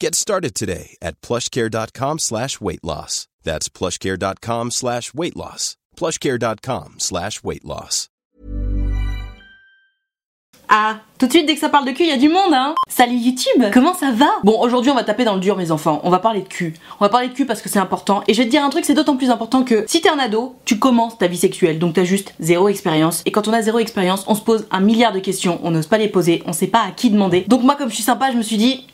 Get started today at plushcare.com/weightloss. That's plushcare.com/weightloss. plushcare.com/weightloss. Ah, tout de suite, dès que ça parle de cul, il y a du monde, hein. Salut YouTube, comment ça va? Bon, aujourd'hui, on va taper dans le dur, mes enfants. On va parler de cul. On va parler de cul parce que c'est important. Et je vais te dire un truc, c'est d'autant plus important que si t'es un ado, tu commences ta vie sexuelle. Donc t'as juste zéro expérience. Et quand on a zéro expérience, on se pose un milliard de questions. On n'ose pas les poser. On sait pas à qui demander. Donc moi, comme je suis sympa, je me suis dit...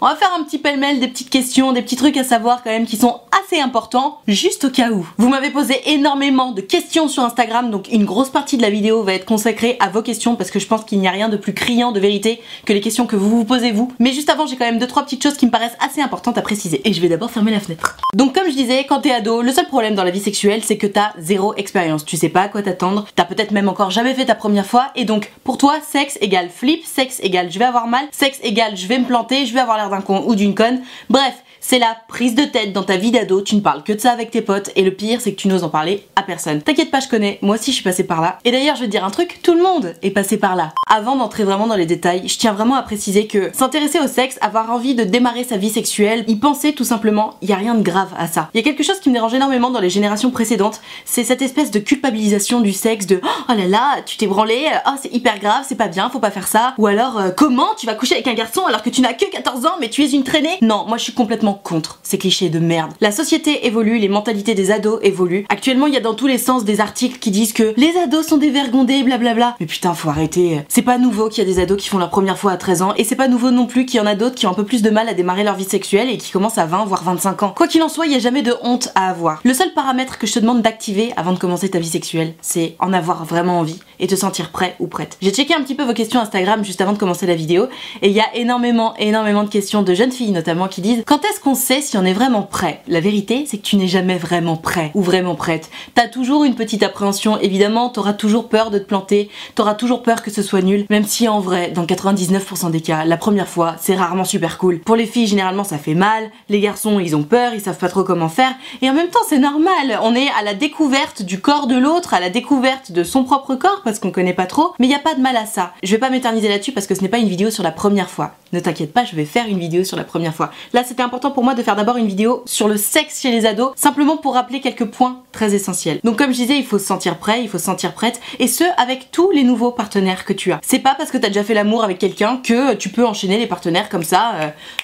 on va faire un petit pêle-mêle, des petites questions, des petits trucs à savoir quand même qui sont assez importants, juste au cas où. Vous m'avez posé énormément de questions sur Instagram, donc une grosse partie de la vidéo va être consacrée à vos questions parce que je pense qu'il n'y a rien de plus criant de vérité que les questions que vous vous posez vous. Mais juste avant, j'ai quand même 2-3 petites choses qui me paraissent assez importantes à préciser. Et je vais d'abord fermer la fenêtre. Donc comme je disais, quand t'es ado, le seul problème dans la vie sexuelle, c'est que t'as zéro expérience. Tu sais pas à quoi t'attendre, t'as peut-être même encore jamais fait ta première fois, et donc pour toi, sexe égale flip, sexe égale je vais avoir mal, sexe égale je vais me planter, je vais avoir l'air d'un con ou d'une conne. Bref, c'est la prise de tête dans ta vie d'ado, tu ne parles que de ça avec tes potes et le pire c'est que tu n'oses en parler à personne. T'inquiète pas, je connais, moi aussi je suis passée par là. Et d'ailleurs je vais te dire un truc, tout le monde est passé par là. Avant d'entrer vraiment dans les détails, je tiens vraiment à préciser que s'intéresser au sexe, avoir envie de démarrer sa vie sexuelle, y penser tout simplement, y a rien de grave à ça. Y a quelque chose qui me dérange énormément dans les générations précédentes, c'est cette espèce de culpabilisation du sexe de oh là là, tu t'es branlé, oh c'est hyper grave, c'est pas bien, faut pas faire ça. Ou alors comment tu vas coucher avec un garçon alors que tu n'as que 14 ans mais tu es une traînée? Non, moi je suis complètement contre ces clichés de merde. La société évolue, les mentalités des ados évoluent. Actuellement, il y a dans tous les sens des articles qui disent que les ados sont des vergondés, blablabla. Mais putain, faut arrêter. C'est pas nouveau qu'il y a des ados qui font leur première fois à 13 ans, et c'est pas nouveau non plus qu'il y en a d'autres qui ont un peu plus de mal à démarrer leur vie sexuelle et qui commencent à 20 voire 25 ans. Quoi qu'il en soit, il y a jamais de honte à avoir. Le seul paramètre que je te demande d'activer avant de commencer ta vie sexuelle, c'est en avoir vraiment envie et te sentir prêt ou prête. J'ai checké un petit peu vos questions Instagram juste avant de commencer la vidéo, et il y a énormément de questions de jeunes filles notamment qui disent quand est-ce qu'on sait si on est vraiment prêt? La vérité, c'est que tu n'es jamais vraiment prêt ou vraiment prête. T'as toujours une petite appréhension, évidemment, t'auras toujours peur de te planter, t'auras toujours peur que ce soit nul, même si en vrai, dans 99% des cas, la première fois, c'est rarement super cool. Pour les filles, généralement, ça fait mal, les garçons, ils ont peur, ils savent pas trop comment faire, et en même temps, c'est normal, on est à la découverte du corps de l'autre, à la découverte de son propre corps, parce qu'on connaît pas trop, mais y a pas de mal à ça. Je vais pas m'éterniser là-dessus parce que ce n'est pas une vidéo sur la première fois. Ne t'inquiète pas, je vais faire une vidéo sur la première fois. Là, c'était important pour moi de faire d'abord une vidéo sur le sexe chez les ados, simplement pour rappeler quelques points très essentiels. Donc comme je disais, il faut se sentir prêt, il faut se sentir prête, et ce, avec tous les nouveaux partenaires que tu as. C'est pas parce que t'as déjà fait l'amour avec quelqu'un que tu peux enchaîner les partenaires comme ça,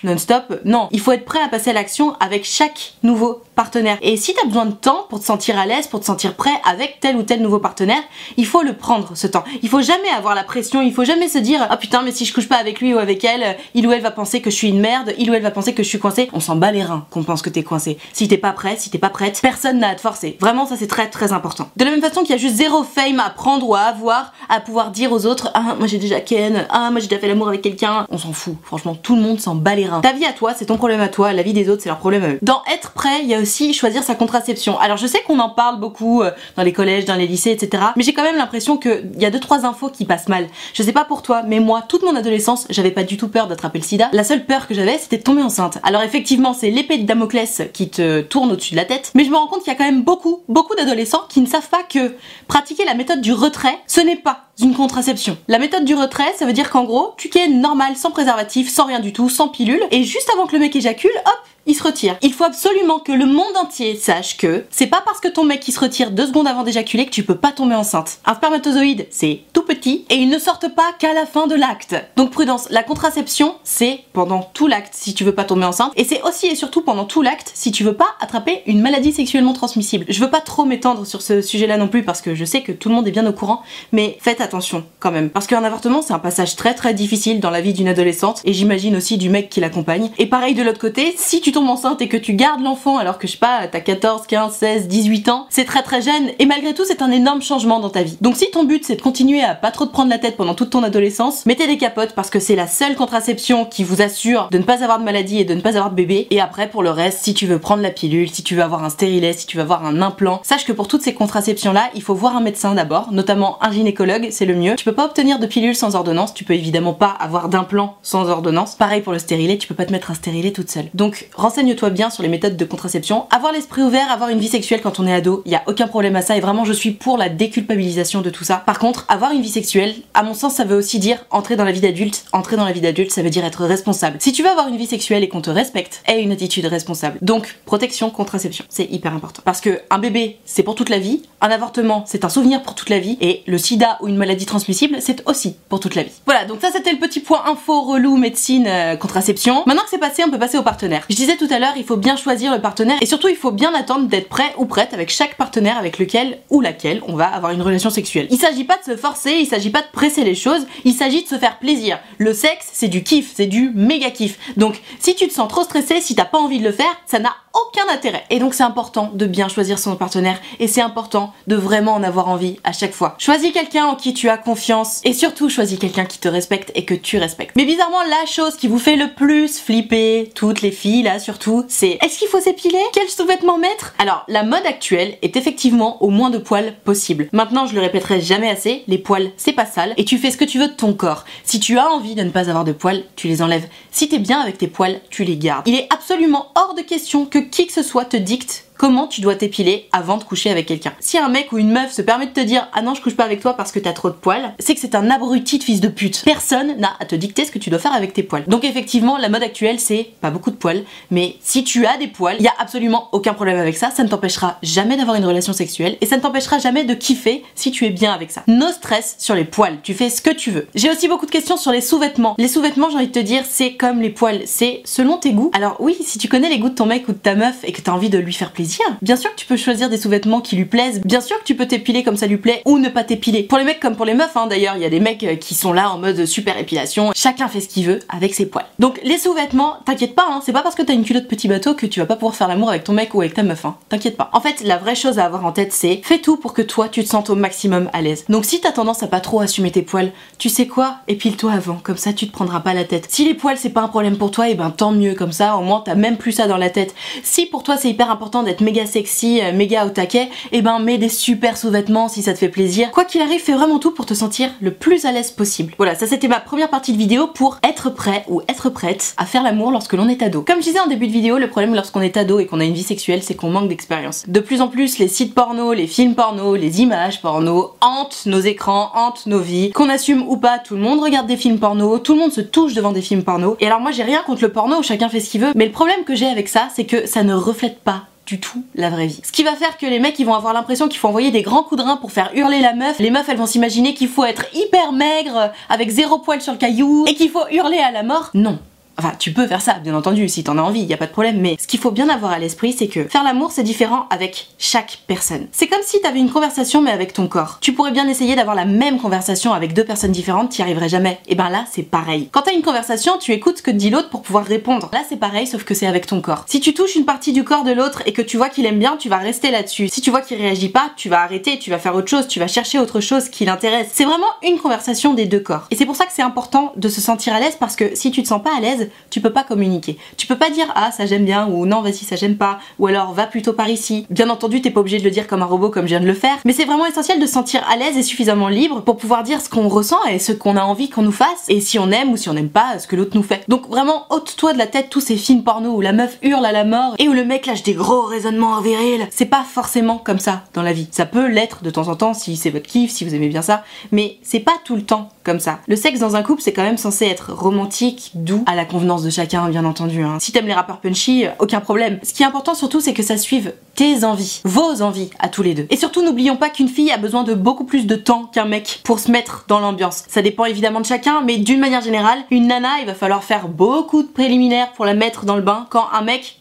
non-stop. Non, il faut être prêt à passer à l'action avec chaque nouveau partenaire. Et si t'as besoin de temps pour te sentir à l'aise, pour te sentir prêt avec tel ou tel nouveau partenaire, il faut le prendre, ce temps. Il faut jamais avoir la pression, il faut jamais se dire « Ah putain, mais si je couche pas avec lui ou avec elle, il ou elle va penser que je suis une merde, il ou elle va penser que je suis coincée », on s'en bat les reins qu'on pense que t'es coincé. Si t'es pas prêt, si t'es pas prête, personne n'a à te forcer. Vraiment, ça c'est très très important. De la même façon qu'il y a juste zéro fame à prendre ou à avoir, à pouvoir dire aux autres « Ah, moi j'ai déjà ken, ah, moi j'ai déjà fait l'amour avec quelqu'un », on s'en fout. Franchement, tout le monde s'en bat les reins. Ta vie à toi, c'est ton problème à toi, la vie des autres, c'est leur problème à eux. Dans être prêt, il y a aussi choisir sa contraception. Alors je sais qu'on en parle beaucoup dans les collèges, dans les lycées, etc. Mais j'ai quand même l'impression qu'il y a 2-3 infos qui passent mal. Je sais pas pour toi, mais moi, toute mon adolescence, j'avais pas du tout peur d'attraper le sida. La seule peur que j'avais, c'était de tomber enceinte. Alors effectivement, c'est l'épée de Damoclès qui te tourne au-dessus de la tête, mais je me rends compte qu'il y a quand même beaucoup d'adolescents qui ne savent pas que pratiquer la méthode du retrait, ce n'est pas une contraception. La méthode du retrait, ça veut dire qu'en gros, tu es normal, sans préservatif, sans rien du tout, sans pilule, et juste avant que le mec éjacule, hop, il se retire. Il faut absolument que le monde entier sache que c'est pas parce que ton mec il se retire 2 secondes avant d'éjaculer que tu peux pas tomber enceinte. Un spermatozoïde, c'est tout petit et ils ne sortent pas qu'à la fin de l'acte. Donc prudence, la contraception, c'est pendant tout l'acte si tu veux pas tomber enceinte, et c'est aussi et surtout pendant tout l'acte si tu veux pas attraper une maladie sexuellement transmissible. Je veux pas trop m'étendre sur ce sujet-là non plus parce que je sais que tout le monde est bien au courant, mais faites attention quand même, parce qu'un avortement c'est un passage très très difficile dans la vie d'une adolescente et j'imagine aussi du mec qui l'accompagne. Et pareil de l'autre côté, si tu tombes enceinte et que tu gardes l'enfant alors que je sais pas, t'as 14, 15, 16, 18 ans, c'est très très jeune et malgré tout c'est un énorme changement dans ta vie. Donc si ton but c'est de continuer à pas trop te prendre la tête pendant toute ton adolescence, mettez des capotes parce que c'est la seule contraception qui vous assure de ne pas avoir de maladie et de ne pas avoir de bébé. Et après pour le reste, si tu veux prendre la pilule, si tu veux avoir un stérilet, si tu veux avoir un implant, sache que pour toutes ces contraceptions là, il faut voir un médecin d'abord, notamment un gynécologue, c'est le mieux. Tu peux pas obtenir de pilule sans ordonnance, tu peux évidemment pas avoir d'implant sans ordonnance. Pareil pour le stérilet, tu peux pas te mettre un stérilet toute seule. Donc renseigne-toi bien sur les méthodes de contraception, avoir l'esprit ouvert, avoir une vie sexuelle quand on est ado, il y a aucun problème à ça et vraiment je suis pour la déculpabilisation de tout ça. Par contre, avoir une vie sexuelle, à mon sens, ça veut aussi dire entrer dans la vie d'adulte. Entrer dans la vie d'adulte, ça veut dire être responsable. Si tu veux avoir une vie sexuelle et qu'on te respecte, aie une attitude responsable. Donc protection, contraception, c'est hyper important. Parce que un bébé, c'est pour toute la vie, un avortement, c'est un souvenir pour toute la vie et le sida ou une maladie transmissible, c'est aussi pour toute la vie. Voilà, donc ça c'était le petit point info relou médecine contraception. Maintenant que c'est passé, on peut passer aux partenaires. Je disais tout à l'heure, il faut bien choisir le partenaire et surtout il faut bien attendre d'être prêt ou prête avec chaque partenaire avec lequel ou laquelle on va avoir une relation sexuelle. Il s'agit pas de se forcer, il s'agit pas de presser les choses, il s'agit de se faire plaisir. Le sexe, c'est du kiff, c'est du méga kiff. Donc si tu te sens trop stressé, si t'as pas envie de le faire, ça n'a aucun intérêt. Et donc c'est important de bien choisir son partenaire et c'est important de vraiment en avoir envie à chaque fois. Choisis quelqu'un en qui tu as confiance et surtout choisis quelqu'un qui te respecte et que tu respectes. Mais bizarrement, la chose qui vous fait le plus flipper toutes les filles là surtout, c'est est-ce qu'il faut s'épiler? Quel sous-vêtement mettre? Alors la mode actuelle est effectivement au moins de poils possible. Maintenant je le répéterai jamais assez, les poils c'est pas sale et tu fais ce que tu veux de ton corps. Si tu as envie de ne pas avoir de poils, tu les enlèves. Si t'es bien avec tes poils, tu les gardes. Il est absolument hors de question que qui que ce soit te dicte comment tu dois t'épiler avant de coucher avec quelqu'un. Si un mec ou une meuf se permet de te dire ah non je couche pas avec toi parce que t'as trop de poils, c'est que c'est un abruti de fils de pute. Personne n'a à te dicter ce que tu dois faire avec tes poils. Donc effectivement la mode actuelle c'est pas beaucoup de poils, mais si tu as des poils, y a absolument aucun problème avec ça, ça ne t'empêchera jamais d'avoir une relation sexuelle et ça ne t'empêchera jamais de kiffer si tu es bien avec ça. No stress sur les poils, tu fais ce que tu veux. J'ai aussi beaucoup de questions sur les sous-vêtements. Les sous-vêtements j'ai envie de te dire c'est comme les poils, c'est selon tes goûts. Alors oui, si tu connais les goûts de ton mec ou de ta meuf et que t'as envie de lui faire plaisir, bien sûr que tu peux choisir des sous-vêtements qui lui plaisent, bien sûr que tu peux t'épiler comme ça lui plaît ou ne pas t'épiler. Pour les mecs comme pour les meufs hein, d'ailleurs, il y a des mecs qui sont là en mode super épilation, chacun fait ce qu'il veut avec ses poils. Donc les sous-vêtements, t'inquiète pas hein, c'est pas parce que t'as une culotte petit bateau que tu vas pas pouvoir faire l'amour avec ton mec ou avec ta meuf hein, t'inquiète pas. En fait la vraie chose à avoir en tête c'est fais tout pour que toi tu te sentes au maximum à l'aise. Donc si t'as tendance à pas trop assumer tes poils, tu sais quoi, épile-toi avant, comme ça tu te prendras pas la tête. Si les poils c'est pas un problème pour toi, et ben tant mieux, comme ça au moins t'as même plus ça dans la tête. Si pour toi c'est hyper important d'être méga sexy, méga au taquet, et ben mets des super sous-vêtements si ça te fait plaisir. Quoi qu'il arrive, fais vraiment tout pour te sentir le plus à l'aise possible. Voilà, ça c'était ma première partie de vidéo pour être prêt ou être prête à faire l'amour lorsque l'on est ado. Comme je disais en début de vidéo, le problème lorsqu'on est ado et qu'on a une vie sexuelle, c'est qu'on manque d'expérience. De plus en plus, les sites porno, les films porno, les images porno hantent nos écrans, hantent nos vies. Qu'on assume ou pas, tout le monde regarde des films porno, tout le monde se touche devant des films porno. Et alors moi j'ai rien contre le porno, chacun fait ce qu'il veut, mais le problème que j'ai avec ça, c'est que ça ne reflète pas du tout la vraie vie. Ce qui va faire que les mecs ils vont avoir l'impression qu'il faut envoyer des grands coups de rein pour faire hurler la meuf. Les meufs elles vont s'imaginer qu'il faut être hyper maigre avec 0 poil sur le caillou et qu'il faut hurler à la mort. Non. Enfin, tu peux faire ça, bien entendu, si t'en as envie, y a pas de problème, mais ce qu'il faut bien avoir à l'esprit, c'est que faire l'amour, c'est différent avec chaque personne. C'est comme si t'avais une conversation, mais avec ton corps. Tu pourrais bien essayer d'avoir la même conversation avec 2 personnes différentes, t'y arriverais jamais. Et ben là, c'est pareil. Quand t'as une conversation, tu écoutes ce que te dit l'autre pour pouvoir répondre. Là, c'est pareil, sauf que c'est avec ton corps. Si tu touches une partie du corps de l'autre et que tu vois qu'il aime bien, tu vas rester là-dessus. Si tu vois qu'il réagit pas, tu vas arrêter, tu vas faire autre chose, tu vas chercher autre chose qui l'intéresse. C'est vraiment une conversation des 2 corps. Et c'est pour ça que c'est important de se sentir à l'aise, parce que si tu te sens pas à l'aise, base, tu peux pas communiquer. Tu peux pas dire ah ça j'aime bien ou non vas-y ça j'aime pas ou alors va plutôt par ici. Bien entendu t'es pas obligé de le dire comme un robot comme je viens de le faire, mais c'est vraiment essentiel de se sentir à l'aise et suffisamment libre pour pouvoir dire ce qu'on ressent et ce qu'on a envie qu'on nous fasse et si on aime ou si on aime pas ce que l'autre nous fait. Donc vraiment ôte-toi de la tête tous ces films porno où la meuf hurle à la mort et où le mec lâche des gros raisonnements virils. C'est pas forcément comme ça dans la vie. Ça peut l'être de temps en temps si c'est votre kiff, si vous aimez bien ça, mais c'est pas tout le temps comme ça. Le sexe dans un couple c'est quand même censé être romantique, doux, à la convenance de chacun bien entendu hein. Si t'aimes les rappeurs punchy, aucun problème. Ce qui est important surtout c'est que ça suive tes envies, vos envies à tous les deux. Et surtout n'oublions pas qu'une fille a besoin de beaucoup plus de temps qu'un mec pour se mettre dans l'ambiance. Ça dépend évidemment de chacun, mais d'une manière générale, une nana il va falloir faire beaucoup de préliminaires pour la mettre dans le bain quand un mec...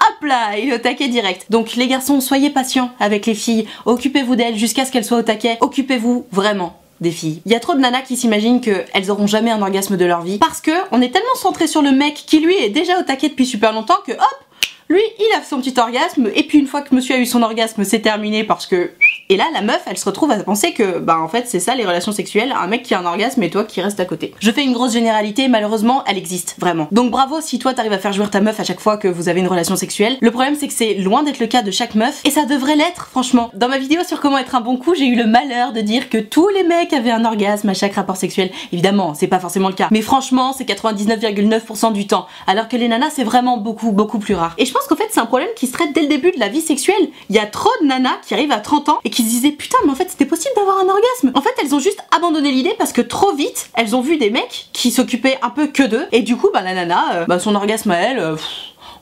hop là, il est au taquet direct. Donc les garçons, soyez patients avec les filles, occupez-vous d'elles jusqu'à ce qu'elles soient au taquet, occupez-vous vraiment des filles. Il y a trop de nanas qui s'imaginent qu'elles auront jamais un orgasme de leur vie parce que on est tellement centré sur le mec qui lui est déjà au taquet depuis super longtemps que hop, lui il a son petit orgasme et puis une fois que monsieur a eu son orgasme c'est terminé parce que... Et là la meuf elle se retrouve à penser que bah en fait c'est ça les relations sexuelles, un mec qui a un orgasme et toi qui reste à côté. Je fais une grosse généralité, malheureusement elle existe vraiment. Donc bravo si toi t'arrives à faire jouir ta meuf à chaque fois que vous avez une relation sexuelle. Le problème c'est que c'est loin d'être le cas de chaque meuf et ça devrait l'être franchement. Dans ma vidéo sur comment être un bon coup j'ai eu le malheur de dire que tous les mecs avaient un orgasme à chaque rapport sexuel. Évidemment c'est pas forcément le cas mais franchement c'est 99,9% du temps alors que les nanas c'est vraiment beaucoup plus rare. Et je pense qu'en fait c'est un problème qui se traite dès le début de la vie sexuelle. Il y a trop de nanas qui arrivent à 30 ans et qui se disaient putain mais en fait c'était possible d'avoir un orgasme. En fait elles ont juste abandonné l'idée parce que trop vite elles ont vu des mecs qui s'occupaient un peu que d'eux et du coup bah la nana son orgasme à elle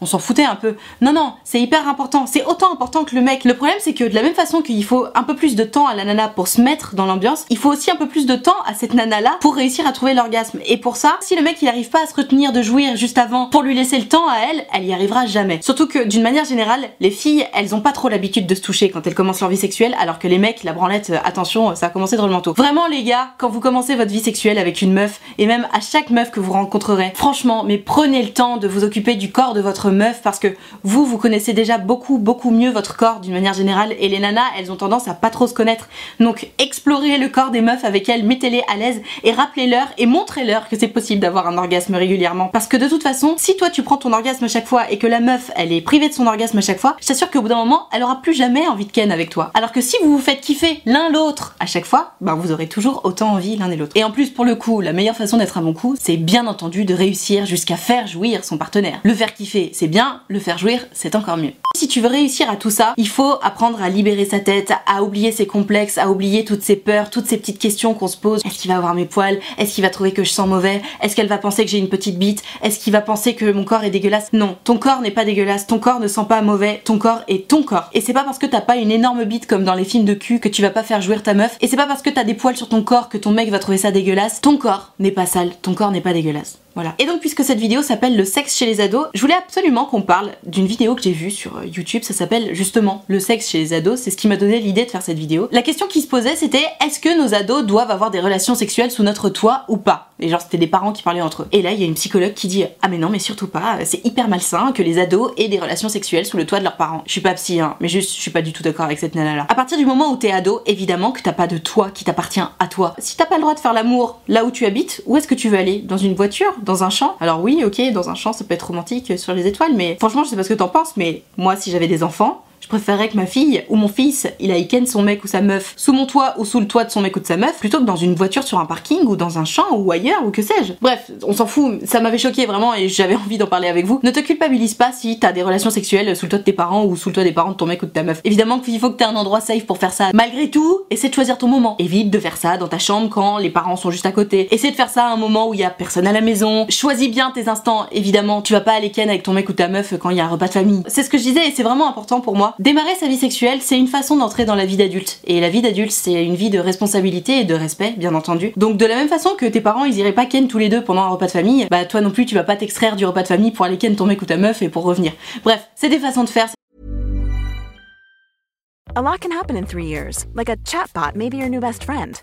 on s'en foutait un peu. Non, c'est hyper important, c'est autant important que le mec. Le problème c'est que de la même façon qu'il faut un peu plus de temps à la nana pour se mettre dans l'ambiance, il faut aussi un peu plus de temps à cette nana là pour réussir à trouver l'orgasme. Et pour ça, si le mec il arrive pas à se retenir de jouir juste avant pour lui laisser le temps à elle, elle y arrivera jamais. Surtout que d'une manière générale, les filles elles ont pas trop l'habitude de se toucher quand elles commencent leur vie sexuelle alors que les mecs, la branlette, attention ça a commencé drôlement tôt. Vraiment les gars, quand vous commencez votre vie sexuelle avec une meuf et même à chaque meuf que vous rencontrerez, franchement mais prenez le temps de vous occuper du corps de votre meuf parce que vous connaissez déjà beaucoup mieux votre corps d'une manière générale et les nanas elles ont tendance à pas trop se connaître. Donc explorez le corps des meufs avec elles, mettez-les à l'aise et rappelez-leur et montrez-leur que c'est possible d'avoir un orgasme régulièrement parce que de toute façon si toi tu prends ton orgasme à chaque fois et que la meuf elle est privée de son orgasme à chaque fois, je t'assure qu'au bout d'un moment elle aura plus jamais envie de ken avec toi. Alors que si vous vous faites kiffer l'un l'autre à chaque fois, ben vous aurez toujours autant envie l'un et l'autre. Et en plus pour le coup la meilleure façon d'être un bon coup c'est bien entendu de réussir jusqu'à faire jouir son partenaire. Le faire kiffer c'est bien, le faire jouir c'est encore mieux. Si tu veux réussir à tout ça, il faut apprendre à libérer sa tête, à oublier ses complexes, à oublier toutes ses peurs, toutes ces petites questions qu'on se pose. Est-ce qu'il va avoir mes poils? Est-ce qu'il va trouver que je sens mauvais? Est-ce qu'elle va penser que j'ai une petite bite? Est-ce qu'il va penser que mon corps est dégueulasse? Non, ton corps n'est pas dégueulasse, ton corps ne sent pas mauvais, ton corps est ton corps. Et c'est pas parce que t'as pas une énorme bite comme dans les films de cul que tu vas pas faire jouir ta meuf, et c'est pas parce que t'as des poils sur ton corps que ton mec va trouver ça dégueulasse. Ton corps n'est pas sale, ton corps n'est pas dégueulasse. Voilà. Et donc puisque cette vidéo s'appelle le sexe chez les ados, je voulais absolument qu'on parle d'une vidéo que j'ai vue sur YouTube, ça s'appelle justement le sexe chez les ados, c'est ce qui m'a donné l'idée de faire cette vidéo. La question qui se posait c'était est-ce que nos ados doivent avoir des relations sexuelles sous notre toit ou pas? Et genre c'était des parents qui parlaient entre eux. Et là il y a une psychologue qui dit ah mais non mais surtout pas, c'est hyper malsain que les ados aient des relations sexuelles sous le toit de leurs parents. Je suis pas psy hein, mais juste je suis pas du tout d'accord avec cette nana là. À partir du moment où t'es ado, évidemment que t'as pas de toit qui t'appartient à toi. Si t'as pas le droit de faire l'amour là où tu habites, où est-ce que tu veux aller? Dans une voiture? Dans un champ? Alors oui, ok, dans un champ ça peut être romantique sur les étoiles, mais franchement je sais pas ce que t'en penses, mais moi si j'avais des enfants, je préférerais que ma fille ou mon fils il aille ken son mec ou sa meuf sous mon toit ou sous le toit de son mec ou de sa meuf plutôt que dans une voiture sur un parking ou dans un champ ou ailleurs ou que sais-je. Bref, on s'en fout, ça m'avait choqué vraiment et j'avais envie d'en parler avec vous. Ne te culpabilise pas si t'as des relations sexuelles sous le toit de tes parents ou sous le toit des parents de ton mec ou de ta meuf. Évidemment qu'il faut que t'aies un endroit safe pour faire ça. Malgré tout, essaie de choisir ton moment. Évite de faire ça dans ta chambre quand les parents sont juste à côté. Essaie de faire ça à un moment où il y a personne à la maison. Choisis bien tes instants. Évidemment, tu vas pas aller ken avec ton mec ou ta meuf quand il y a un repas de famille. C'est ce que je disais et c'est vraiment important pour moi. Démarrer sa vie sexuelle, c'est une façon d'entrer dans la vie d'adulte. Et la vie d'adulte, c'est une vie de responsabilité et de respect, bien entendu. Donc de la même façon que tes parents, ils iraient pas ken tous les deux pendant un repas de famille, bah toi non plus, tu vas pas t'extraire du repas de famille pour aller ken ton mec ou ta meuf et pour revenir. Bref, c'est des façons de faire. A lot can happen in 3 years, like a chatbot may be your new best friend.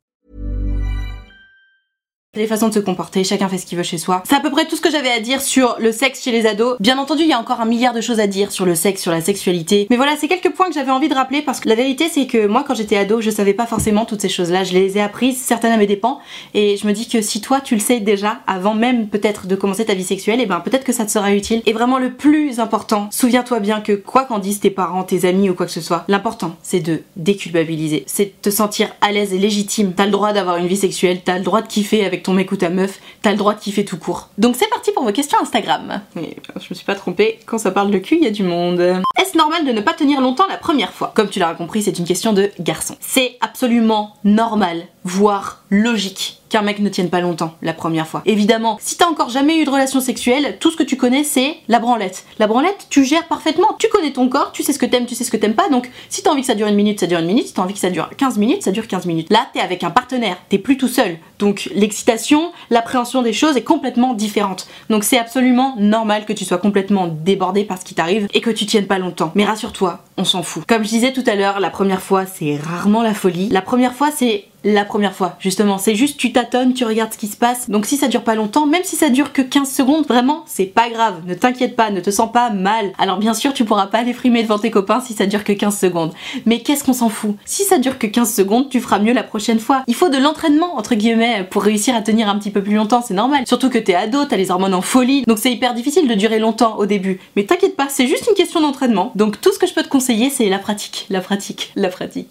Les façons de se comporter, chacun fait ce qu'il veut chez soi. C'est à peu près tout ce que j'avais à dire sur le sexe chez les ados. Bien entendu, il y a encore un milliard de choses à dire sur le sexe, sur la sexualité. Mais voilà, c'est quelques points que j'avais envie de rappeler parce que la vérité, c'est que moi, quand j'étais ado, je savais pas forcément toutes ces choses-là. Je les ai apprises, certaines à mes dépens. Et je me dis que si toi, tu le sais déjà, avant même peut-être de commencer ta vie sexuelle, et ben peut-être que ça te sera utile. Et vraiment, le plus important, souviens-toi bien que quoi qu'en disent tes parents, tes amis ou quoi que ce soit, l'important, c'est de déculpabiliser. C'est de te sentir à l'aise et légitime. T'as le droit d'avoir une vie sexuelle, t'as le droit de kiffer avec ton mec ou ta meuf, t'as le droit de kiffer tout court. Donc c'est parti pour vos questions Instagram. Et je me suis pas trompée, quand ça parle de cul, il y a du monde. Est-ce normal de ne pas tenir longtemps la première fois ? Comme tu l'auras compris, c'est une question de garçon. C'est absolument normal, voire logique, qu'un mec ne tienne pas longtemps la première fois. Évidemment, si t'as encore jamais eu de relation sexuelle, tout ce que tu connais c'est la branlette. La branlette, tu gères parfaitement, tu connais ton corps, tu sais ce que t'aimes, tu sais ce que t'aimes pas, donc si t'as envie que ça dure une minute, ça dure une minute, si t'as envie que ça dure 15 minutes, ça dure 15 minutes. Là, t'es avec un partenaire, t'es plus tout seul, donc l'excitation, l'appréhension des choses est complètement différente. Donc c'est absolument normal que tu sois complètement débordé par ce qui t'arrive et que tu tiennes pas longtemps. Mais rassure-toi, on s'en fout. Comme je disais tout à l'heure, la première fois, c'est rarement la folie. La première fois, c'est la première fois, justement. C'est juste, tu tâtonnes, tu regardes ce qui se passe. Donc si ça dure pas longtemps, même si ça dure que 15 secondes, vraiment, c'est pas grave. Ne t'inquiète pas, ne te sens pas mal. Alors bien sûr, tu pourras pas aller frimer devant tes copains si ça dure que 15 secondes. Mais qu'est-ce qu'on s'en fout ? Si ça dure que 15 secondes, tu feras mieux la prochaine fois. Il faut de l'entraînement, entre guillemets, pour réussir à tenir un petit peu plus longtemps, c'est normal. Surtout que t'es ado, t'as les hormones en folie, donc c'est hyper difficile de durer longtemps au début. Mais t'inquiète pas, c'est juste une question d'entraînement. Donc tout ce que je peux te conseiller, c'est la pratique.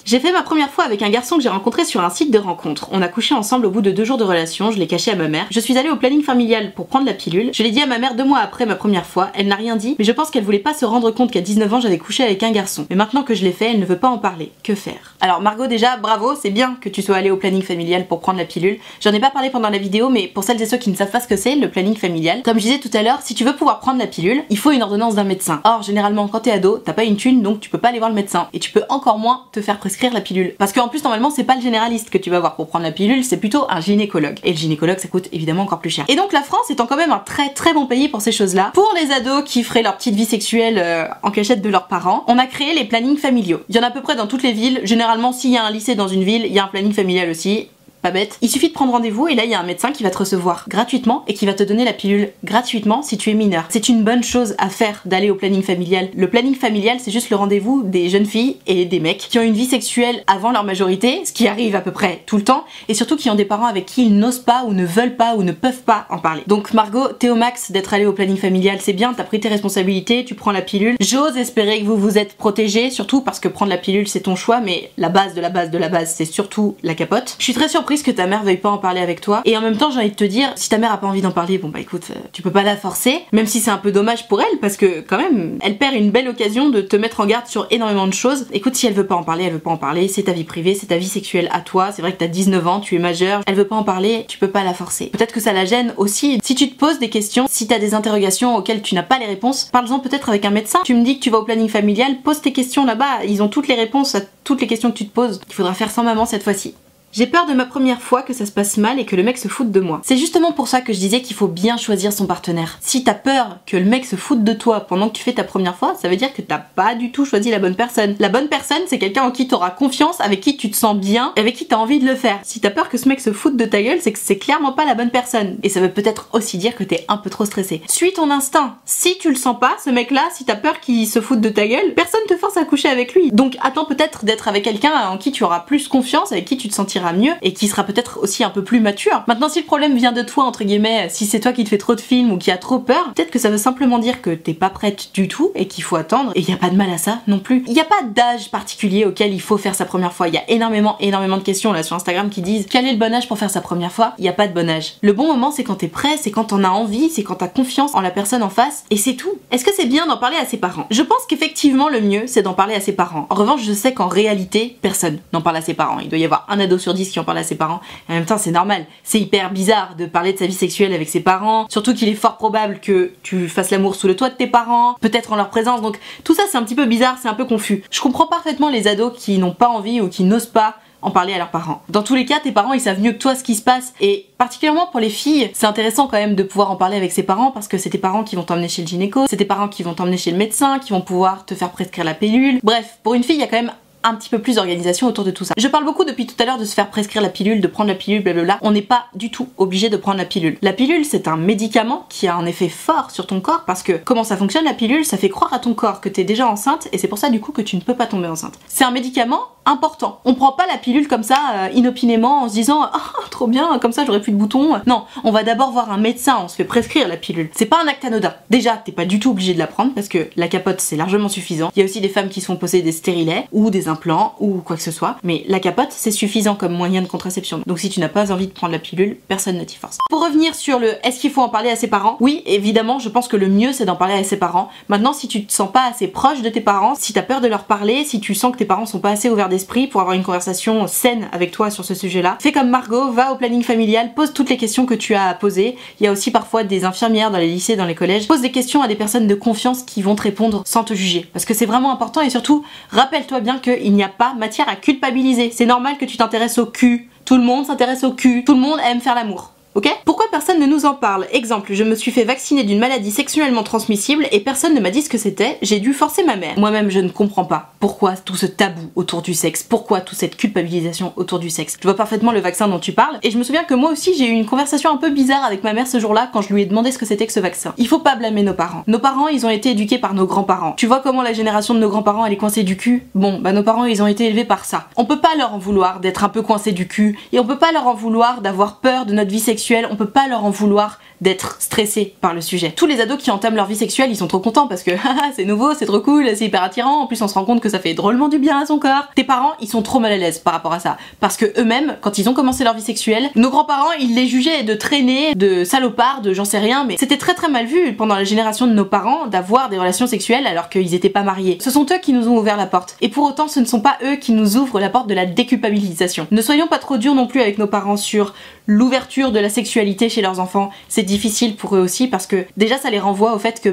J'ai fait ma première fois avec un garçon que j'ai rencontré sur un de rencontre. On a couché ensemble au bout de 2 jours de relation, je l'ai caché à ma mère. Je suis allée au planning familial pour prendre la pilule. Je l'ai dit à ma mère 2 mois après ma première fois, elle n'a rien dit, mais je pense qu'elle voulait pas se rendre compte qu'à 19 ans j'avais couché avec un garçon. Mais maintenant que je l'ai fait, elle ne veut pas en parler. Que faire ? Alors Margot, déjà, bravo, c'est bien que tu sois allée au planning familial pour prendre la pilule. J'en ai pas parlé pendant la vidéo, mais pour celles et ceux qui ne savent pas ce que c'est, le planning familial. Comme je disais tout à l'heure, si tu veux pouvoir prendre la pilule, il faut une ordonnance d'un médecin. Or, généralement, quand t'es ado, t'as pas une thune, donc tu peux pas aller voir le médecin. Et tu peux encore moins te faire prescrire la pilule. Parce qu'en plus, normalement, c'est pas le généraliste que tu vas voir pour prendre la pilule, c'est plutôt un gynécologue. Et le gynécologue, ça coûte évidemment encore plus cher. Et donc la France étant quand même un très très bon pays pour ces choses-là, pour les ados qui feraient leur petite vie sexuelle en cachette de leurs parents, on a créé les plannings familiaux. Il y en a à peu près dans toutes les villes. Généralement, s'il y a un lycée dans une ville, il y a un planning familial aussi. Pas bête. Il suffit de prendre rendez-vous et là il y a un médecin qui va te recevoir gratuitement et qui va te donner la pilule gratuitement si tu es mineur. C'est une bonne chose à faire d'aller au planning familial. Le planning familial, c'est juste le rendez-vous des jeunes filles et des mecs qui ont une vie sexuelle avant leur majorité, ce qui arrive à peu près tout le temps, et surtout qui ont des parents avec qui ils n'osent pas ou ne veulent pas ou ne peuvent pas en parler. Donc Margot, t'es au max d'être allée au planning familial, c'est bien, t'as pris tes responsabilités, tu prends la pilule. J'ose espérer que vous vous êtes protégés, surtout parce que prendre la pilule c'est ton choix, mais la base de la base de la base c'est surtout la capote. Je suis très surprise que ta mère veuille pas en parler avec toi, et en même temps j'ai envie de te dire, si ta mère a pas envie d'en parler, bon bah écoute, tu peux pas la forcer, même si c'est un peu dommage pour elle parce que quand même elle perd une belle occasion de te mettre en garde sur énormément de choses. Écoute, si elle veut pas en parler, elle veut pas en parler, c'est ta vie privée, c'est ta vie sexuelle à toi, c'est vrai que t'as 19 ans, tu es majeur, elle veut pas en parler, tu peux pas la forcer. Peut-être que ça la gêne aussi, si tu te poses des questions, si t'as des interrogations auxquelles tu n'as pas les réponses, parle-en peut-être avec un médecin. Tu me dis que tu vas au planning familial, pose tes questions là-bas, ils ont toutes les réponses à toutes les questions que tu te poses. Il faudra faire sans maman cette fois-ci. J'ai peur de ma première fois que ça se passe mal et que le mec se foute de moi. C'est justement pour ça que je disais qu'il faut bien choisir son partenaire. Si t'as peur que le mec se foute de toi pendant que tu fais ta première fois, ça veut dire que t'as pas du tout choisi la bonne personne. La bonne personne, c'est quelqu'un en qui t'auras confiance, avec qui tu te sens bien, avec qui t'as envie de le faire. Si t'as peur que ce mec se foute de ta gueule, c'est que c'est clairement pas la bonne personne. Et ça veut peut-être aussi dire que t'es un peu trop stressé. Suis ton instinct. Si tu le sens pas, ce mec-là, si t'as peur qu'il se foute de ta gueule, personne te force à coucher avec lui. Donc attends peut-être d'être avec quelqu'un en qui tu auras plus confiance, avec qui tu te sentiras réussira mieux et qui sera peut-être aussi un peu plus mature. Maintenant, si le problème vient de toi, entre guillemets, si c'est toi qui te fais trop de films ou qui a trop peur, peut-être que ça veut simplement dire que t'es pas prête du tout et qu'il faut attendre, et il n'y a pas de mal à ça non plus. Il n'y a pas d'âge particulier auquel il faut faire sa première fois. Il y a énormément de questions là sur Instagram qui disent quel est le bon âge pour faire sa première fois. Il n'y a pas de bon âge. Le bon moment, c'est quand t'es prêt, c'est quand t'en as envie, c'est quand t'as confiance en la personne en face, et c'est tout. Est-ce que c'est bien d'en parler à ses parents? Je pense qu'effectivement le mieux c'est d'en parler à ses parents. En revanche, je sais qu'en réalité personne n'en parle à ses parents. Il doit y avoir un ado sur 10 qui en parle à ses parents. Et en même temps, c'est normal. C'est hyper bizarre de parler de sa vie sexuelle avec ses parents, surtout qu'il est fort probable que tu fasses l'amour sous le toit de tes parents, peut-être en leur présence. Donc tout ça c'est un petit peu bizarre, c'est un peu confus. Je comprends parfaitement les ados qui n'ont pas envie ou qui n'osent pas en parler à leurs parents. Dans tous les cas, tes parents ils savent mieux que toi ce qui se passe, et particulièrement pour les filles, c'est intéressant quand même de pouvoir en parler avec ses parents, parce que c'est tes parents qui vont t'emmener chez le gynéco, c'est tes parents qui vont t'emmener chez le médecin, qui vont pouvoir te faire prescrire la pilule. Bref, pour une fille, il y a quand même un petit peu plus d'organisation autour de tout ça. Je parle beaucoup depuis tout à l'heure de se faire prescrire la pilule, de prendre la pilule, blablabla. On n'est pas du tout obligé de prendre la pilule. La pilule, c'est un médicament qui a un effet fort sur ton corps, parce que comment ça fonctionne la pilule, ça fait croire à ton corps que t'es déjà enceinte, et c'est pour ça du coup que tu ne peux pas tomber enceinte. C'est un médicament important. On prend pas la pilule comme ça inopinément en se disant oh, trop bien, comme ça j'aurai plus de boutons. Non, on va d'abord voir un médecin, on se fait prescrire la pilule. C'est pas un acte anodin. Déjà, t'es pas du tout obligé de la prendre parce que la capote c'est largement suffisant. Il y a aussi des femmes qui se font poser des stérilets ou des implants ou quoi que ce soit, mais la capote c'est suffisant comme moyen de contraception. Donc si tu n'as pas envie de prendre la pilule, personne ne t'y force. Pour revenir sur le est-ce qu'il faut en parler à ses parents, oui évidemment, je pense que le mieux c'est d'en parler à ses parents. Maintenant, si tu te sens pas assez proche de tes parents, si t'as peur de leur parler, si tu sens que tes parents sont pas assez ouverts d'esprit pour avoir une conversation saine avec toi sur ce sujet-là, fais comme Margot, va au planning familial, pose toutes les questions que tu as à poser. Il y a aussi parfois des infirmières dans les lycées, dans les collèges. Pose des questions à des personnes de confiance qui vont te répondre sans te juger, parce que c'est vraiment important. Et surtout, rappelle-toi bien qu'il n'y a pas matière à culpabiliser. C'est normal que tu t'intéresses au cul. Tout le monde s'intéresse au cul. Tout le monde aime faire l'amour. Ok ? Pourquoi personne ne nous en parle ? Exemple, je me suis fait vacciner d'une maladie sexuellement transmissible et personne ne m'a dit ce que c'était, j'ai dû forcer ma mère. Moi-même, je ne comprends pas pourquoi tout ce tabou autour du sexe, pourquoi toute cette culpabilisation autour du sexe. Je vois parfaitement le vaccin dont tu parles, et je me souviens que moi aussi j'ai eu une conversation un peu bizarre avec ma mère ce jour-là quand je lui ai demandé ce que c'était que ce vaccin. Il faut pas blâmer nos parents. Nos parents, ils ont été éduqués par nos grands-parents. Tu vois comment la génération de nos grands-parents elle est coincée du cul ? Bon, bah nos parents, ils ont été élevés par ça. On peut pas leur en vouloir d'être un peu coincés du cul, et on peut pas leur en vouloir d'avoir peur de notre vie sexuelle. On peut pas leur en vouloir d'être stressé par le sujet. Tous les ados qui entament leur vie sexuelle, ils sont trop contents parce que c'est nouveau, c'est trop cool, c'est hyper attirant, en plus on se rend compte que ça fait drôlement du bien à son corps. Tes parents, ils sont trop mal à l'aise par rapport à ça, parce que eux-mêmes, quand ils ont commencé leur vie sexuelle, nos grands-parents, ils les jugeaient de traîner, de salopards, de j'en sais rien, mais c'était très très mal vu pendant la génération de nos parents d'avoir des relations sexuelles alors qu'ils étaient pas mariés. Ce sont eux qui nous ont ouvert la porte, et pour autant ce ne sont pas eux qui nous ouvrent la porte de la déculpabilisation. Ne soyons pas trop durs non plus avec nos parents sur l'ouverture de la sexualité chez leurs enfants. C'est difficile pour eux aussi parce que déjà ça les renvoie au fait que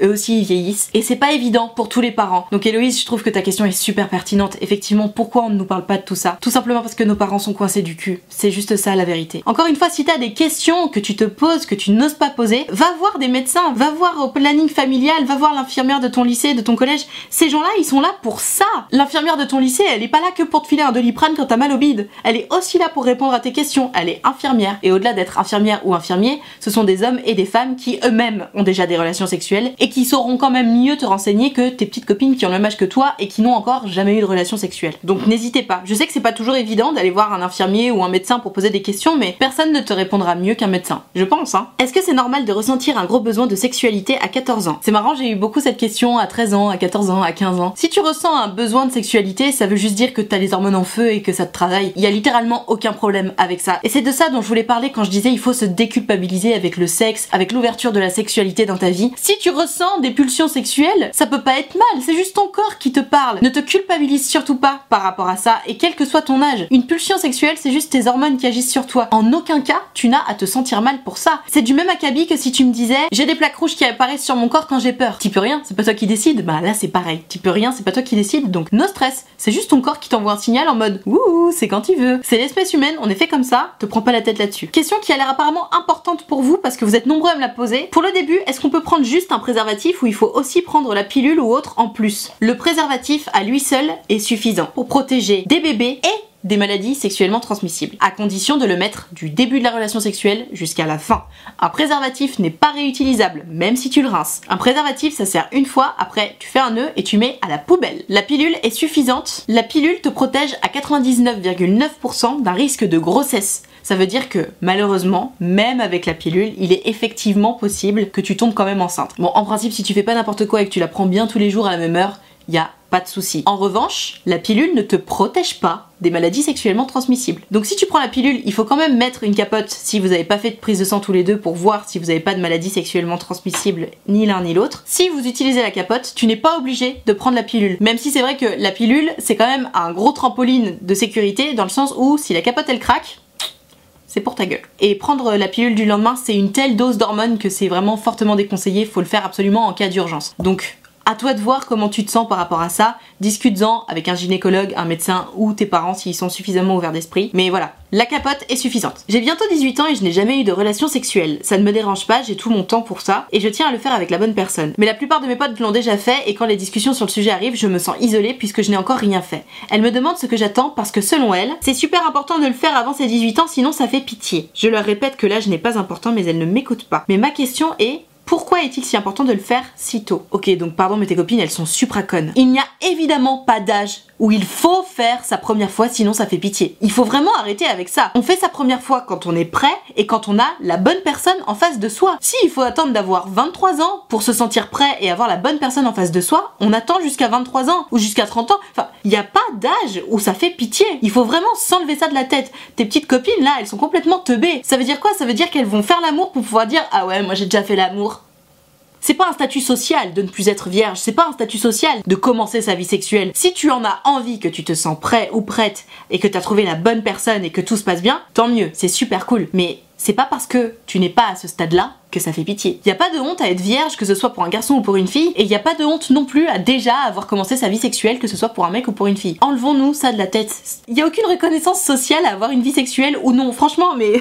eux aussi ils vieillissent, et c'est pas évident pour tous les parents. Donc Héloïse, je trouve que ta question est super pertinente. Effectivement, pourquoi on ne nous parle pas de tout ça ? Tout simplement parce que nos parents sont coincés du cul. C'est juste ça la vérité. Encore une fois, si t'as des questions que tu te poses, que tu n'oses pas poser, va voir des médecins, va voir au planning familial, va voir l'infirmière de ton lycée, de ton collège. Ces gens-là, ils sont là pour ça. L'infirmière de ton lycée, elle est pas là que pour te filer un doliprane quand t'as mal au bide. Elle est aussi là pour répondre à tes questions. Elle est infirmière. Et au-delà d'être infirmière ou infirmier, ce sont des hommes et des femmes qui eux-mêmes ont déjà des relations sexuelles et qui sauront quand même mieux te renseigner que tes petites copines qui ont le même âge que toi et qui n'ont encore jamais eu de relation sexuelle. Donc n'hésitez pas. Je sais que c'est pas toujours évident d'aller voir un infirmier ou un médecin pour poser des questions, mais personne ne te répondra mieux qu'un médecin. Je pense, hein. Est-ce que c'est normal de ressentir un gros besoin de sexualité à 14 ans ? C'est marrant, j'ai eu beaucoup cette question à 13 ans, à 14 ans, à 15 ans. Si tu ressens un besoin de sexualité, ça veut juste dire que t'as les hormones en feu et que ça te travaille. Il y a littéralement aucun problème avec ça. Et c'est de ça dont je voulais parler quand je disais il faut se déculpabiliser avec le sexe, avec l'ouverture de la sexualité dans ta vie. Si tu ressens des pulsions sexuelles, ça peut pas être mal, c'est juste ton corps qui te parle. Ne te culpabilise surtout pas par rapport à ça, et quel que soit ton âge. Une pulsion sexuelle, c'est juste tes hormones qui agissent sur toi. En aucun cas, tu n'as à te sentir mal pour ça. C'est du même acabit que si tu me disais j'ai des plaques rouges qui apparaissent sur mon corps quand j'ai peur. T'y peux rien, c'est pas toi qui décide. Bah là c'est pareil, t'y peux rien, c'est pas toi qui décide, donc no stress. C'est juste ton corps qui t'envoie un signal en mode ouh, c'est quand il veut. C'est l'espèce humaine, on est fait comme ça, te prends pas la tête là-dessus. Question qui a l'air apparemment importante pour vous parce que vous êtes nombreux à me la poser. Pour le début, est-ce qu'on peut prendre juste un préservatif où il faut aussi prendre la pilule ou autre en plus ? Le préservatif à lui seul est suffisant pour protéger des bébés et des maladies sexuellement transmissibles, à condition de le mettre du début de la relation sexuelle jusqu'à la fin. Un préservatif n'est pas réutilisable, même si tu le rinces. Un préservatif, ça sert une fois, après tu fais un nœud et tu mets à la poubelle. La pilule est suffisante, la pilule te protège à 99,9% d'un risque de grossesse. Ça veut dire que malheureusement, même avec la pilule, il est effectivement possible que tu tombes quand même enceinte. Bon, en principe, si tu fais pas n'importe quoi et que tu la prends bien tous les jours à la même heure, il y a pas de souci. En revanche, la pilule ne te protège pas des maladies sexuellement transmissibles. Donc si tu prends la pilule, il faut quand même mettre une capote si vous n'avez pas fait de prise de sang tous les deux pour voir si vous n'avez pas de maladies sexuellement transmissibles ni l'un ni l'autre. Si vous utilisez la capote, tu n'es pas obligé de prendre la pilule. Même si c'est vrai que la pilule, c'est quand même un gros trampoline de sécurité dans le sens où si la capote elle craque, c'est pour ta gueule. Et prendre la pilule du lendemain, c'est une telle dose d'hormones que c'est vraiment fortement déconseillé, faut le faire absolument en cas d'urgence. Donc, à toi de voir comment tu te sens par rapport à ça, discute-en avec un gynécologue, un médecin ou tes parents s'ils sont suffisamment ouverts d'esprit. Mais voilà, la capote est suffisante. J'ai bientôt 18 ans et je n'ai jamais eu de relation sexuelle. Ça ne me dérange pas, j'ai tout mon temps pour ça et je tiens à le faire avec la bonne personne. Mais la plupart de mes potes l'ont déjà fait et quand les discussions sur le sujet arrivent, je me sens isolée puisque je n'ai encore rien fait. Elle me demande ce que j'attends parce que selon elle, c'est super important de le faire avant ses 18 ans sinon ça fait pitié. Je leur répète que l'âge n'est pas important mais elle ne m'écoute pas. Mais ma question est... pourquoi est-il si important de le faire si tôt? Ok, donc pardon, mais tes copines, elles sont supraconnes. Il n'y a évidemment pas d'âge où il faut faire sa première fois, sinon ça fait pitié. Il faut vraiment arrêter avec ça. On fait sa première fois quand on est prêt et quand on a la bonne personne en face de soi. Si il faut attendre d'avoir 23 ans pour se sentir prêt et avoir la bonne personne en face de soi, on attend jusqu'à 23 ans ou jusqu'à 30 ans. Enfin, il n'y a pas d'âge où ça fait pitié. Il faut vraiment s'enlever ça de la tête. Tes petites copines, là, elles sont complètement teubées. Ça veut dire quoi? Ça veut dire qu'elles vont faire l'amour pour pouvoir dire « Ah ouais, moi j'ai déjà fait l'amour ». C'est pas un statut social de ne plus être vierge, c'est pas un statut social de commencer sa vie sexuelle. Si tu en as envie, que tu te sens prêt ou prête et que t'as trouvé la bonne personne et que tout se passe bien, tant mieux, c'est super cool. Mais c'est pas parce que tu n'es pas à ce stade-là que ça fait pitié. Y a pas de honte à être vierge, que ce soit pour un garçon ou pour une fille, et y a pas de honte non plus à déjà avoir commencé sa vie sexuelle, que ce soit pour un mec ou pour une fille. Enlevons-nous ça de la tête. Y a aucune reconnaissance sociale à avoir une vie sexuelle ou non, franchement, mais...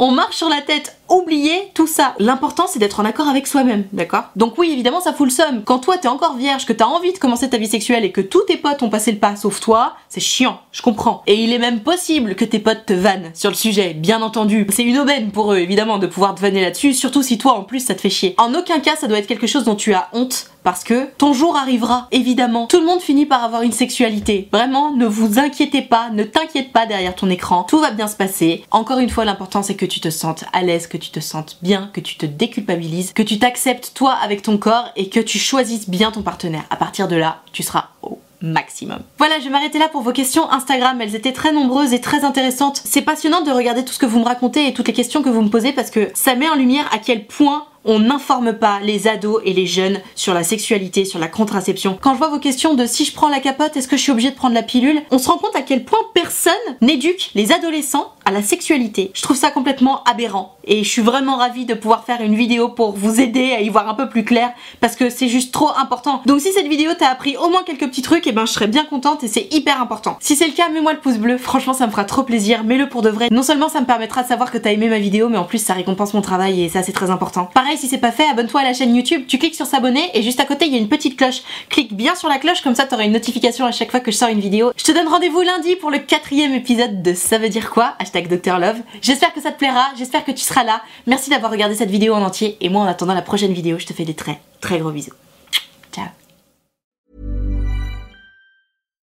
on marche sur la tête, oubliez tout ça. L'important c'est d'être en accord avec soi-même, d'accord? Donc oui, évidemment ça fout le seum. Quand toi t'es encore vierge, que t'as envie de commencer ta vie sexuelle et que tous tes potes ont passé le pas sauf toi, c'est chiant, je comprends. Et il est même possible que tes potes te vannent sur le sujet, bien entendu. C'est une aubaine pour eux évidemment de pouvoir te vanner là-dessus, surtout si toi en plus ça te fait chier. En aucun cas ça doit être quelque chose dont tu as honte, parce que ton jour arrivera, évidemment. Tout le monde finit par avoir une sexualité. Vraiment, ne vous inquiétez pas, ne t'inquiète pas derrière ton écran, tout va bien se passer. Encore une fois, l'important c'est que tu te sentes à l'aise, que tu te sentes bien, que tu te déculpabilises, que tu t'acceptes toi avec ton corps et que tu choisisses bien ton partenaire. À partir de là, tu seras au maximum. Voilà, je vais m'arrêter là pour vos questions Instagram, elles étaient très nombreuses et très intéressantes. C'est passionnant de regarder tout ce que vous me racontez et toutes les questions que vous me posez parce que ça met en lumière à quel point on n'informe pas les ados et les jeunes sur la sexualité, sur la contraception. Quand je vois vos questions de si je prends la capote, est-ce que je suis obligée de prendre la pilule, on se rend compte à quel point personne n'éduque les adolescents à la sexualité. Je trouve ça complètement aberrant et je suis vraiment ravie de pouvoir faire une vidéo pour vous aider à y voir un peu plus clair parce que c'est juste trop important. Donc si cette vidéo t'a appris au moins quelques petits trucs, et ben je serais bien contente et c'est hyper important. Si c'est le cas, mets-moi le pouce bleu, franchement ça me fera trop plaisir, mets-le pour de vrai. Non seulement ça me permettra de savoir que t'as aimé ma vidéo, mais en plus ça récompense mon travail et ça c'est très important. Pareil, si c'est pas fait, abonne-toi à la chaîne YouTube, tu cliques sur s'abonner et juste à côté il y a une petite cloche. Clique bien sur la cloche, comme ça t'auras une notification à chaque fois que je sors une vidéo. Je te donne rendez-vous lundi pour le 4e épisode de Ça veut dire quoi ? #DocteurLove. J'espère que ça te plaira, j'espère que tu seras là. Merci d'avoir regardé cette vidéo en entier et moi en attendant la prochaine vidéo, je te fais des très très gros bisous. Ciao.